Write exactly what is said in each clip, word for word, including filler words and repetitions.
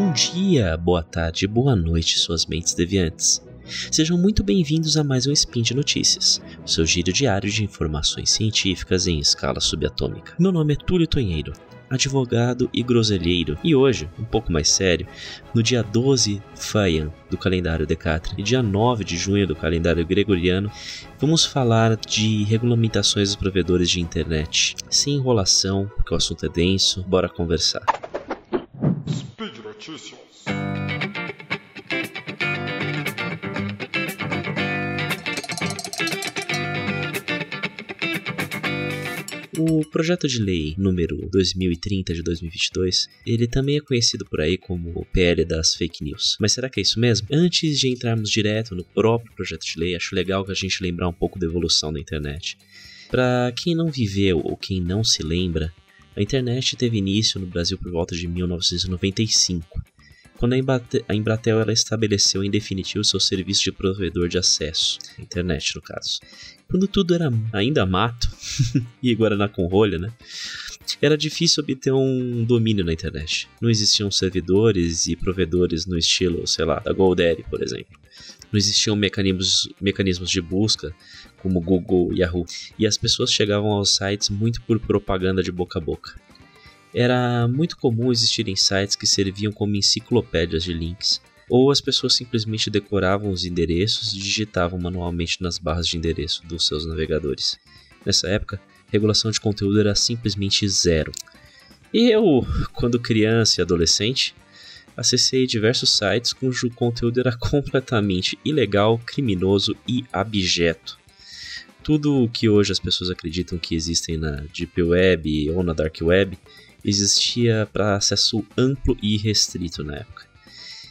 Bom dia, boa tarde, boa noite, suas mentes deviantes. Sejam muito bem-vindos a mais um Spin de Notícias, o seu giro diário de informações científicas em escala subatômica. Meu nome é Túlio Tonheiro, advogado e groselheiro, e hoje, um pouco mais sério, no dia doze Faian do calendário Dekatrian e dia nove de junho do calendário gregoriano, vamos falar de regulamentações dos provedores de internet. Sem enrolação, porque o assunto é denso, bora conversar. Speed Notícias. O projeto de lei número dois mil e trinta de dois mil e vinte e dois, ele também é conhecido por aí como o P L das fake news. Mas será que é isso mesmo? Antes de entrarmos direto no próprio projeto de lei, acho legal que a gente lembrar um pouco da evolução da internet. Para quem não viveu ou quem não se lembra, a internet teve início no Brasil por volta de mil novecentos e noventa e cinco, quando a Embratel ela estabeleceu em definitivo seu serviço de provedor de acesso, à internet no caso. Quando tudo era ainda mato, e guaraná com rolha, né? Era difícil obter um domínio na internet. Não existiam servidores e provedores no estilo, sei lá, da Golderi, por exemplo. Não existiam mecanismos, mecanismos de busca, como Google e Yahoo. E as pessoas chegavam aos sites muito por propaganda de boca a boca. Era muito comum existirem sites que serviam como enciclopédias de links, ou as pessoas simplesmente decoravam os endereços e digitavam manualmente nas barras de endereço dos seus navegadores. Nessa época, regulação de conteúdo era simplesmente zero. E eu, quando criança e adolescente, acessei diversos sites cujo conteúdo era completamente ilegal, criminoso e abjeto. Tudo o que hoje as pessoas acreditam que existem na Deep Web ou na Dark Web existia para acesso amplo e restrito na época.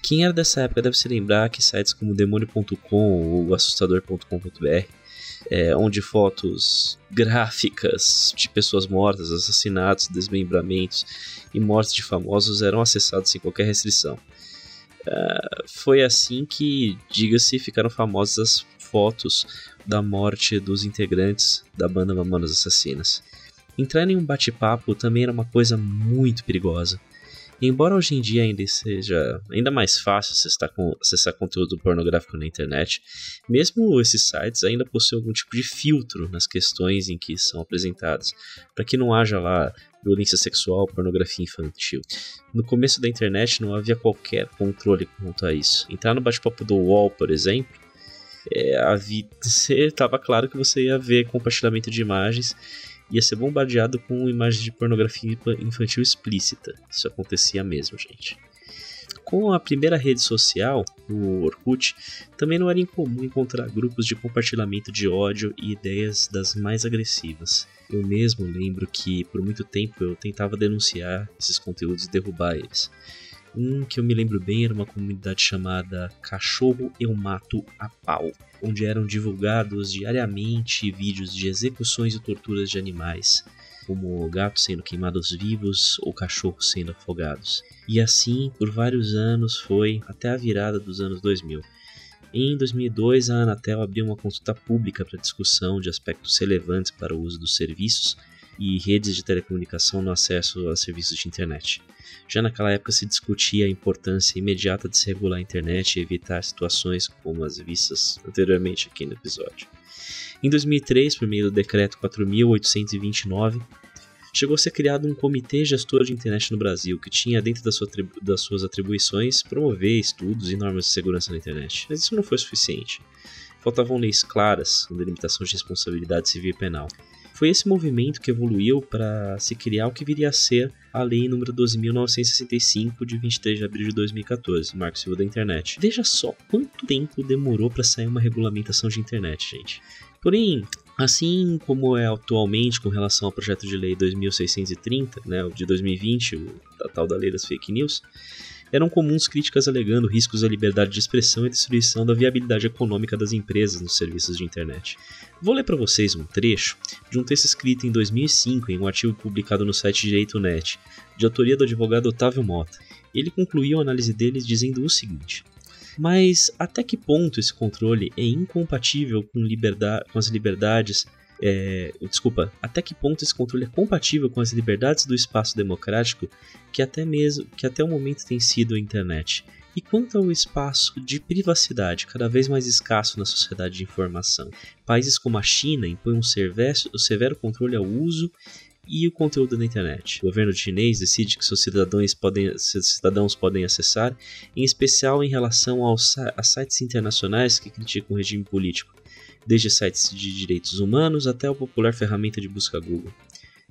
Quem era dessa época deve se lembrar que sites como Demônio ponto com ou Assustador ponto com ponto b r, é, onde fotos gráficas de pessoas mortas, assassinatos, desmembramentos e mortes de famosos eram acessados sem qualquer restrição. Uh, foi assim que, diga-se, ficaram famosas as fotos da morte dos integrantes da banda Mamonas Assassinas. Entrar em um bate-papo também era uma coisa muito perigosa. Embora hoje em dia ainda seja ainda mais fácil acessar, acessar conteúdo pornográfico na internet, mesmo esses sites ainda possuem algum tipo de filtro nas questões em que são apresentadas, para que não haja lá violência sexual, pornografia infantil. No começo da internet não havia qualquer controle quanto a isso. Entrar no bate-papo do U O L, por exemplo, estava é, claro que você ia ver compartilhamento de imagens, ia ser bombardeado com imagens de pornografia infantil explícita. Isso acontecia mesmo, gente. Com a primeira rede social, o Orkut, também não era incomum encontrar grupos de compartilhamento de ódio e ideias das mais agressivas. Eu mesmo lembro que, por muito tempo, eu tentava denunciar esses conteúdos e derrubar eles. Um que eu me lembro bem era uma comunidade chamada Cachorro Eu Mato a Pau, onde eram divulgados diariamente vídeos de execuções e torturas de animais, como gatos sendo queimados vivos ou cachorros sendo afogados. E assim, por vários anos foi, até a virada dos anos dois mil. Em dois mil e dois, a Anatel abriu uma consulta pública para discussão de aspectos relevantes para o uso dos serviços e redes de telecomunicação no acesso a serviços de internet. Já naquela época se discutia a importância imediata de se regular a internet e evitar situações como as vistas anteriormente aqui no episódio. Em dois mil e três, por meio do decreto quatro mil oitocentos e vinte e nove, chegou a ser criado um comitê gestor de internet no Brasil, que tinha dentro da sua tribu- das suas atribuições promover estudos e normas de segurança na internet, mas isso não foi suficiente. Faltavam leis claras com delimitação de responsabilidade civil e penal. Foi esse movimento que evoluiu para se criar o que viria a ser a Lei número doze mil novecentos e sessenta e cinco, de vinte e três de abril de dois mil e catorze, Marco Civil da Internet. Veja só quanto tempo demorou para sair uma regulamentação de internet, gente. Porém, assim como é atualmente com relação ao projeto de lei dois mil seiscentos e trinta, né, de dois mil e vinte, o tal da Lei das Fake News, eram comuns críticas alegando riscos à liberdade de expressão e destruição da viabilidade econômica das empresas nos serviços de internet. Vou ler para vocês um trecho de um texto escrito em dois mil e cinco em um artigo publicado no site Direito ponto net, de autoria do advogado Otávio Mota. Ele concluiu a análise deles dizendo o seguinte: mas até que ponto esse controle é incompatível com, liberdade, com as liberdades É, desculpa, até que ponto esse controle é compatível com as liberdades do espaço democrático que até mesmo, que até o momento tem sido a internet? E quanto ao espaço de privacidade, cada vez mais escasso na sociedade de informação? Países como a China impõem um severo controle ao uso e o conteúdo na internet. O governo chinês decide que seus cidadãos podem, seus cidadãos podem acessar, em especial em relação aos, a sites internacionais que criticam o regime político, desde sites de direitos humanos até a popular ferramenta de busca Google.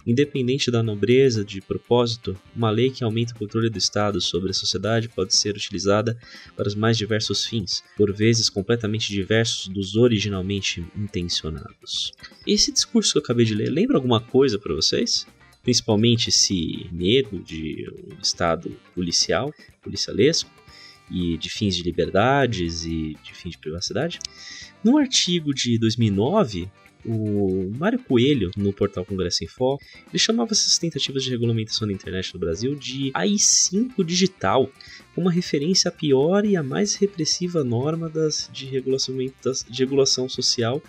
Independente da nobreza de propósito, uma lei que aumenta o controle do Estado sobre a sociedade pode ser utilizada para os mais diversos fins, por vezes completamente diversos dos originalmente intencionados. Esse discurso que eu acabei de ler, lembra alguma coisa para vocês? Principalmente esse medo de um Estado policial, policialesco, e de fins de liberdades e de fins de privacidade? Num artigo de dois mil e nove... o Mário Coelho, no portal Congresso em Foco, ele chamava essas tentativas de regulamentação da internet no Brasil de A I cinco digital, uma referência à pior e à mais repressiva norma das, de, regulação, das, de regulação social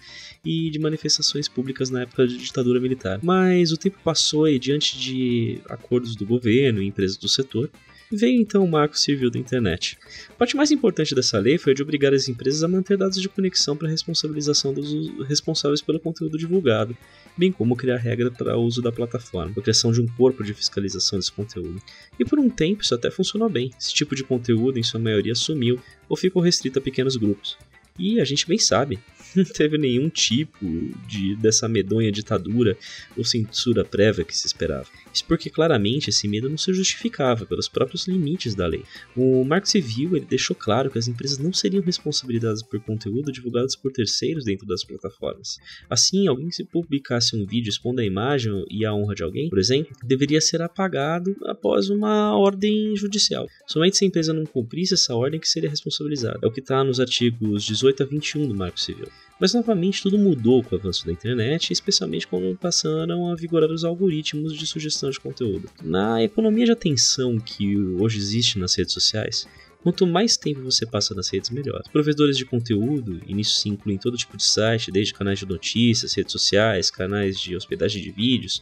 e de manifestações públicas na época da ditadura militar. Mas o tempo passou e, diante de acordos do governo e empresas do setor, veio então o Marco Civil da Internet. A parte mais importante dessa lei foi a de obrigar as empresas a manter dados de conexão para responsabilização dos responsáveis pelo conteúdo divulgado, bem como criar regra para o uso da plataforma, a criação de um corpo de fiscalização desse conteúdo. E por um tempo isso até funcionou bem. Esse tipo de conteúdo, em sua maioria, sumiu ou ficou restrito a pequenos grupos. E a gente bem sabe, não teve nenhum tipo de, dessa medonha ditadura ou censura prévia que se esperava. Isso porque claramente esse medo não se justificava pelos próprios limites da lei. O Marco Civil ele deixou claro que as empresas não seriam responsabilizadas por conteúdo divulgado por terceiros dentro das plataformas. Assim, alguém se publicasse um vídeo expondo a imagem e a honra de alguém, por exemplo, deveria ser apagado após uma ordem judicial. Somente se a empresa não cumprisse essa ordem que seria responsabilizada. É o que está nos artigos dezoito a vinte e um do Marco Civil. Mas novamente tudo mudou com o avanço da internet, especialmente quando passaram a vigorar os algoritmos de sugestão de conteúdo. Na economia de atenção que hoje existe nas redes sociais, quanto mais tempo você passa nas redes, melhor. Os provedores de conteúdo, e nisso se incluem todo tipo de site, desde canais de notícias, redes sociais, canais de hospedagem de vídeos,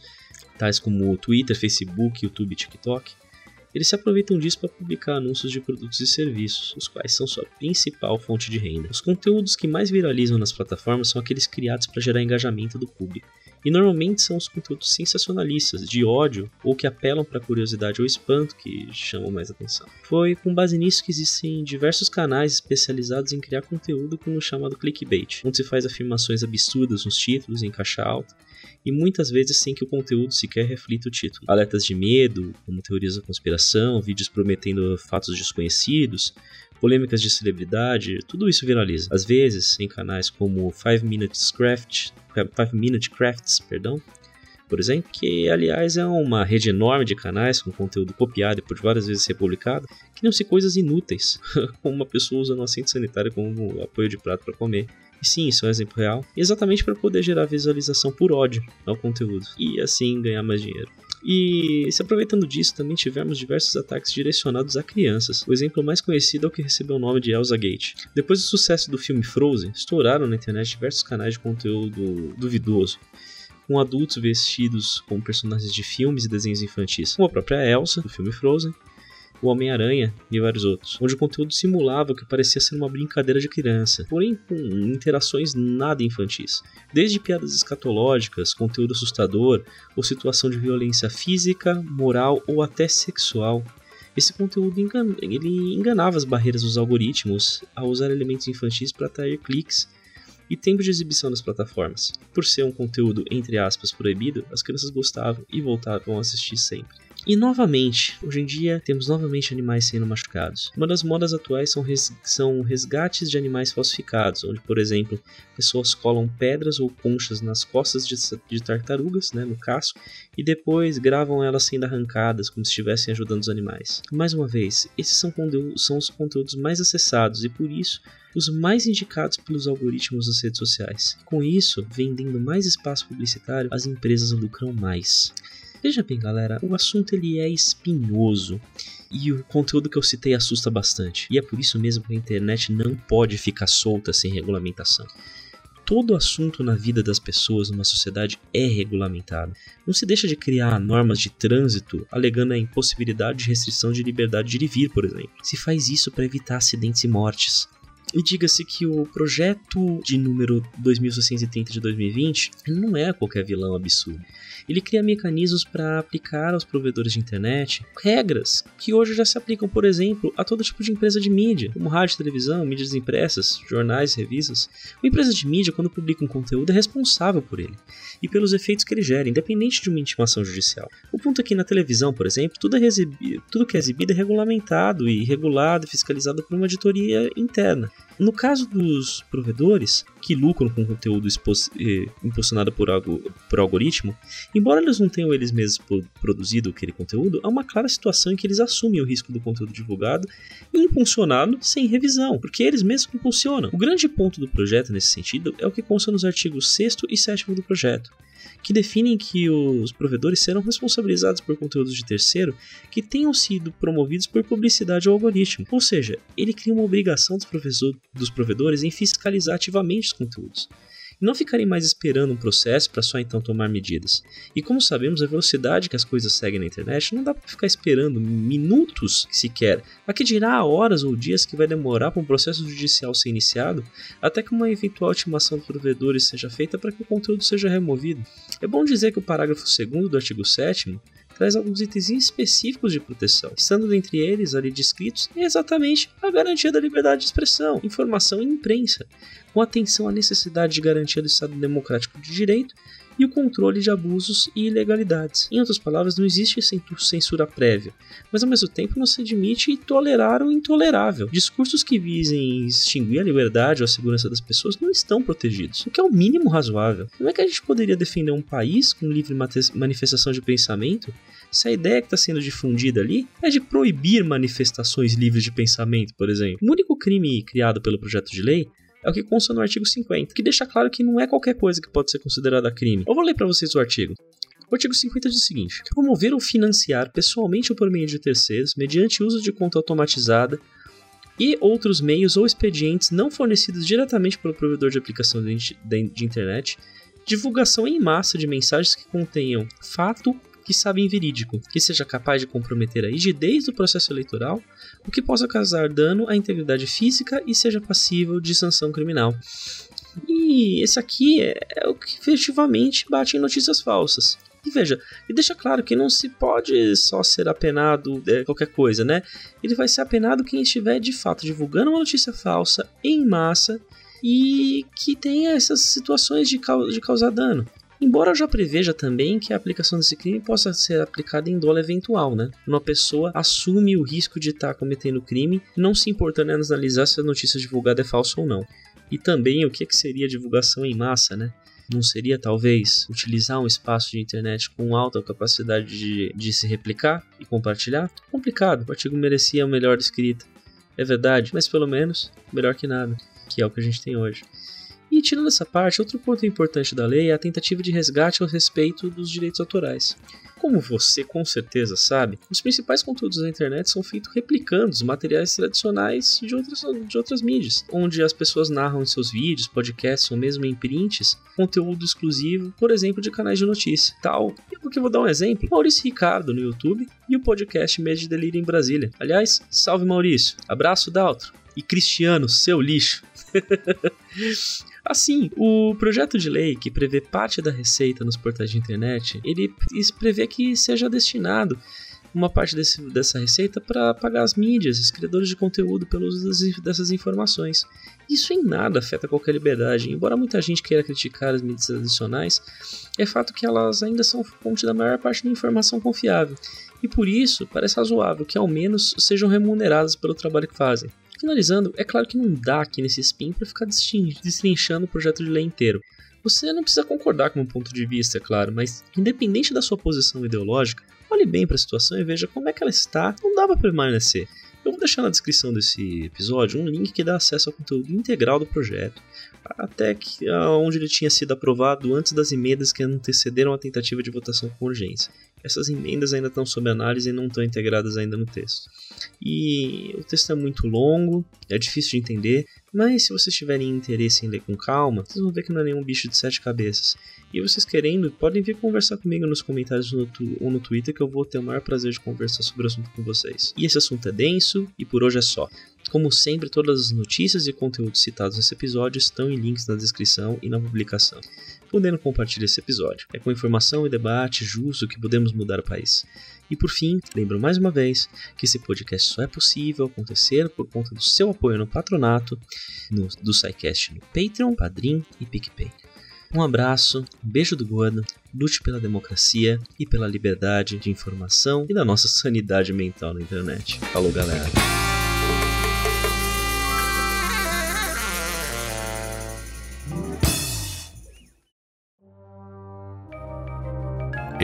tais como Twitter, Facebook, YouTube e TikTok, eles se aproveitam disso para publicar anúncios de produtos e serviços, os quais são sua principal fonte de renda. Os conteúdos que mais viralizam nas plataformas são aqueles criados para gerar engajamento do público, e normalmente são os conteúdos sensacionalistas, de ódio ou que apelam para curiosidade ou espanto que chamam mais atenção. Foi com base nisso que existem diversos canais especializados em criar conteúdo com o chamado clickbait, onde se faz afirmações absurdas nos títulos em caixa alta, e muitas vezes sem que o conteúdo sequer reflita o título. Alertas de medo, como teorias da conspiração, vídeos prometendo fatos desconhecidos, polêmicas de celebridade, tudo isso viraliza. Às vezes, em canais como Five Minute Crafts, Five Minute Crafts, perdão, por exemplo, que aliás é uma rede enorme de canais com conteúdo copiado e por várias vezes republicado, que não se coisas inúteis, como uma pessoa usa assento sanitário como apoio de prato para comer. E sim, isso é um exemplo real, exatamente para poder gerar visualização por ódio ao conteúdo e assim ganhar mais dinheiro. E se aproveitando disso, também tivemos diversos ataques direcionados a crianças. O exemplo mais conhecido é o que recebeu o nome de Elsa Gate. Depois do sucesso do filme Frozen, estouraram na internet diversos canais de conteúdo duvidoso, com adultos vestidos como personagens de filmes e desenhos infantis, como a própria Elsa, do filme Frozen, o Homem-Aranha e vários outros, onde o conteúdo simulava o que parecia ser uma brincadeira de criança, porém com interações nada infantis, desde piadas escatológicas, conteúdo assustador ou situação de violência física, moral ou até sexual. Esse conteúdo engan- ele enganava as barreiras dos algoritmos a usar elementos infantis para atrair cliques e tempo de exibição das plataformas. Por ser um conteúdo, entre aspas, proibido, as crianças gostavam e voltavam a assistir sempre. E novamente, hoje em dia temos novamente animais sendo machucados. Uma das modas atuais são, res- são resgates de animais falsificados, onde, por exemplo, pessoas colam pedras ou conchas nas costas de, de tartarugas, né, no casco, e depois gravam elas sendo arrancadas, como se estivessem ajudando os animais. Mais uma vez, esses são, conteúdo- são os conteúdos mais acessados e, por isso, os mais indicados pelos algoritmos das redes sociais. Com isso, vendendo mais espaço publicitário, as empresas lucram mais. Veja bem, galera, o assunto ele é espinhoso e o conteúdo que eu citei assusta bastante. E é por isso mesmo que a internet não pode ficar solta sem regulamentação. todo assunto na vida das pessoas numa sociedade é regulamentado. Não se deixa de criar normas de trânsito alegando a impossibilidade de restrição de liberdade de ir e vir, por exemplo. Se faz isso para evitar acidentes e mortes. E diga-se que o projeto de número dois mil seiscentos e trinta de dois mil e vinte não é qualquer vilão absurdo. Ele cria mecanismos para aplicar aos provedores de internet regras que hoje já se aplicam, por exemplo, a todo tipo de empresa de mídia, como rádio, televisão, mídias impressas, jornais, revistas. Uma empresa de mídia, quando publica um conteúdo, é responsável por ele e pelos efeitos que ele gera, independente de uma intimação judicial. O ponto é que na televisão, por exemplo, tudo, é exibido, tudo que é exibido é regulamentado e regulado e fiscalizado por uma auditoria interna. No caso dos provedores, que lucram com conteúdo impulsionado por, algo, por algoritmo, embora eles não tenham eles mesmos produzido aquele conteúdo, há uma clara situação em que eles assumem o risco do conteúdo divulgado e impulsionado sem revisão, porque eles mesmos impulsionam. O grande ponto do projeto nesse sentido é o que consta nos artigos sexto e sétimo do projeto, que definem que os provedores serão responsabilizados por conteúdos de terceiro que tenham sido promovidos por publicidade ou algoritmo. Ou seja, ele cria uma obrigação dos, dos provedores em fiscalizar ativamente os conteúdos. E não ficarem mais esperando um processo para só então tomar medidas. E como sabemos, a velocidade que as coisas seguem na internet não dá para ficar esperando minutos sequer. A que dirá horas ou dias que vai demorar para um processo judicial ser iniciado até que uma eventual intimação dos provedores seja feita para que o conteúdo seja removido. É bom dizer que o parágrafo segundo do artigo sétimo traz alguns itens específicos de proteção, estando dentre eles ali descritos exatamente a garantia da liberdade de expressão, informação e imprensa, com atenção à necessidade de garantia do Estado Democrático de Direito e o controle de abusos e ilegalidades. Em outras palavras, não existe censura prévia, mas ao mesmo tempo não se admite tolerar o intolerável. Discursos que visem extinguir a liberdade ou a segurança das pessoas não estão protegidos, o que é o mínimo razoável. Como é que a gente poderia defender um país com livre manifestação de pensamento se a ideia que está sendo difundida ali é de proibir manifestações livres de pensamento, por exemplo? O único crime criado pelo projeto de lei é o que consta no artigo cinquenta, que deixa claro que não é qualquer coisa que pode ser considerada crime. Eu vou ler para vocês o artigo. O artigo cinquenta diz o seguinte: promover ou financiar pessoalmente ou por meio de terceiros, mediante uso de conta automatizada e outros meios ou expedientes não fornecidos diretamente pelo provedor de aplicação de internet, divulgação em massa de mensagens que contenham fato que sabem verídico, que seja capaz de comprometer a rigidez do processo eleitoral, o que possa causar dano à integridade física e seja passível de sanção criminal. E esse aqui é, é o que efetivamente bate em notícias falsas. E veja, e deixa claro que não se pode só ser apenado é, qualquer coisa, né? Ele vai ser apenado quem estiver de fato divulgando uma notícia falsa em massa e que tenha essas situações de, de causar dano. Embora eu já preveja também que a aplicação desse crime possa ser aplicada em dolo eventual, né? Uma pessoa assume o risco de estar cometendo crime, não se importando em analisar se a notícia divulgada é falsa ou não. E também o que seria divulgação em massa, né? Não seria, talvez, utilizar um espaço de internet com alta capacidade de, de se replicar e compartilhar? Complicado, o artigo merecia uma melhor escrita. É verdade, mas pelo menos melhor que nada, que é o que a gente tem hoje. E tirando essa parte, outro ponto importante da lei é a tentativa de resgate ao respeito dos direitos autorais. Como você com certeza sabe, os principais conteúdos da internet são feitos replicando os materiais tradicionais de outras, de outras mídias, onde as pessoas narram em seus vídeos, podcasts ou mesmo em prints, conteúdo exclusivo, por exemplo, de canais de notícia, tal. E porque eu vou dar um exemplo, Maurício Ricardo no YouTube e o podcast Mês de Delírio em Brasília. Aliás, salve Maurício, abraço Daltro e Cristiano, seu lixo. Assim, o projeto de lei que prevê parte da receita nos portais de internet, ele prevê que seja destinado uma parte desse, dessa receita para pagar as mídias, os criadores de conteúdo pelo uso dessas informações. Isso em nada afeta qualquer liberdade, embora muita gente queira criticar as mídias tradicionais, é fato que elas ainda são fonte da maior parte da informação confiável, e por isso parece razoável que ao menos sejam remuneradas pelo trabalho que fazem. Finalizando, é claro que não dá aqui nesse spin para ficar destrinchando o projeto de lei inteiro. Você não precisa concordar com o ponto de vista, é claro, mas independente da sua posição ideológica, olhe bem para a situação e veja como é que ela está, não dá para permanecer. Eu vou deixar na descrição desse episódio um link que dá acesso ao conteúdo integral do projeto, até que, onde ele tinha sido aprovado antes das emendas que antecederam a tentativa de votação com urgência. essas emendas ainda estão sob análise e não estão integradas ainda no texto. E o texto é muito longo, é difícil de entender, mas se vocês tiverem interesse em ler com calma, vocês vão ver que não é nenhum bicho de sete cabeças. E vocês querendo, podem vir conversar comigo nos comentários no tu, ou no Twitter, que eu vou ter o maior prazer de conversar sobre o assunto com vocês. E esse assunto é denso, e por hoje é só. Como sempre, todas as notícias e conteúdos citados nesse episódio estão em links na descrição e na publicação, podendo compartilhar esse episódio. É com informação e debate justo que podemos mudar o país. E por fim, lembro mais uma vez que esse podcast só é possível acontecer por conta do seu apoio no Patronato, no, do SciCast no Patreon, Padrim e PicPay. Um abraço, um beijo do gordo, lute pela democracia e pela liberdade de informação e da nossa sanidade mental na internet. Falou, galera!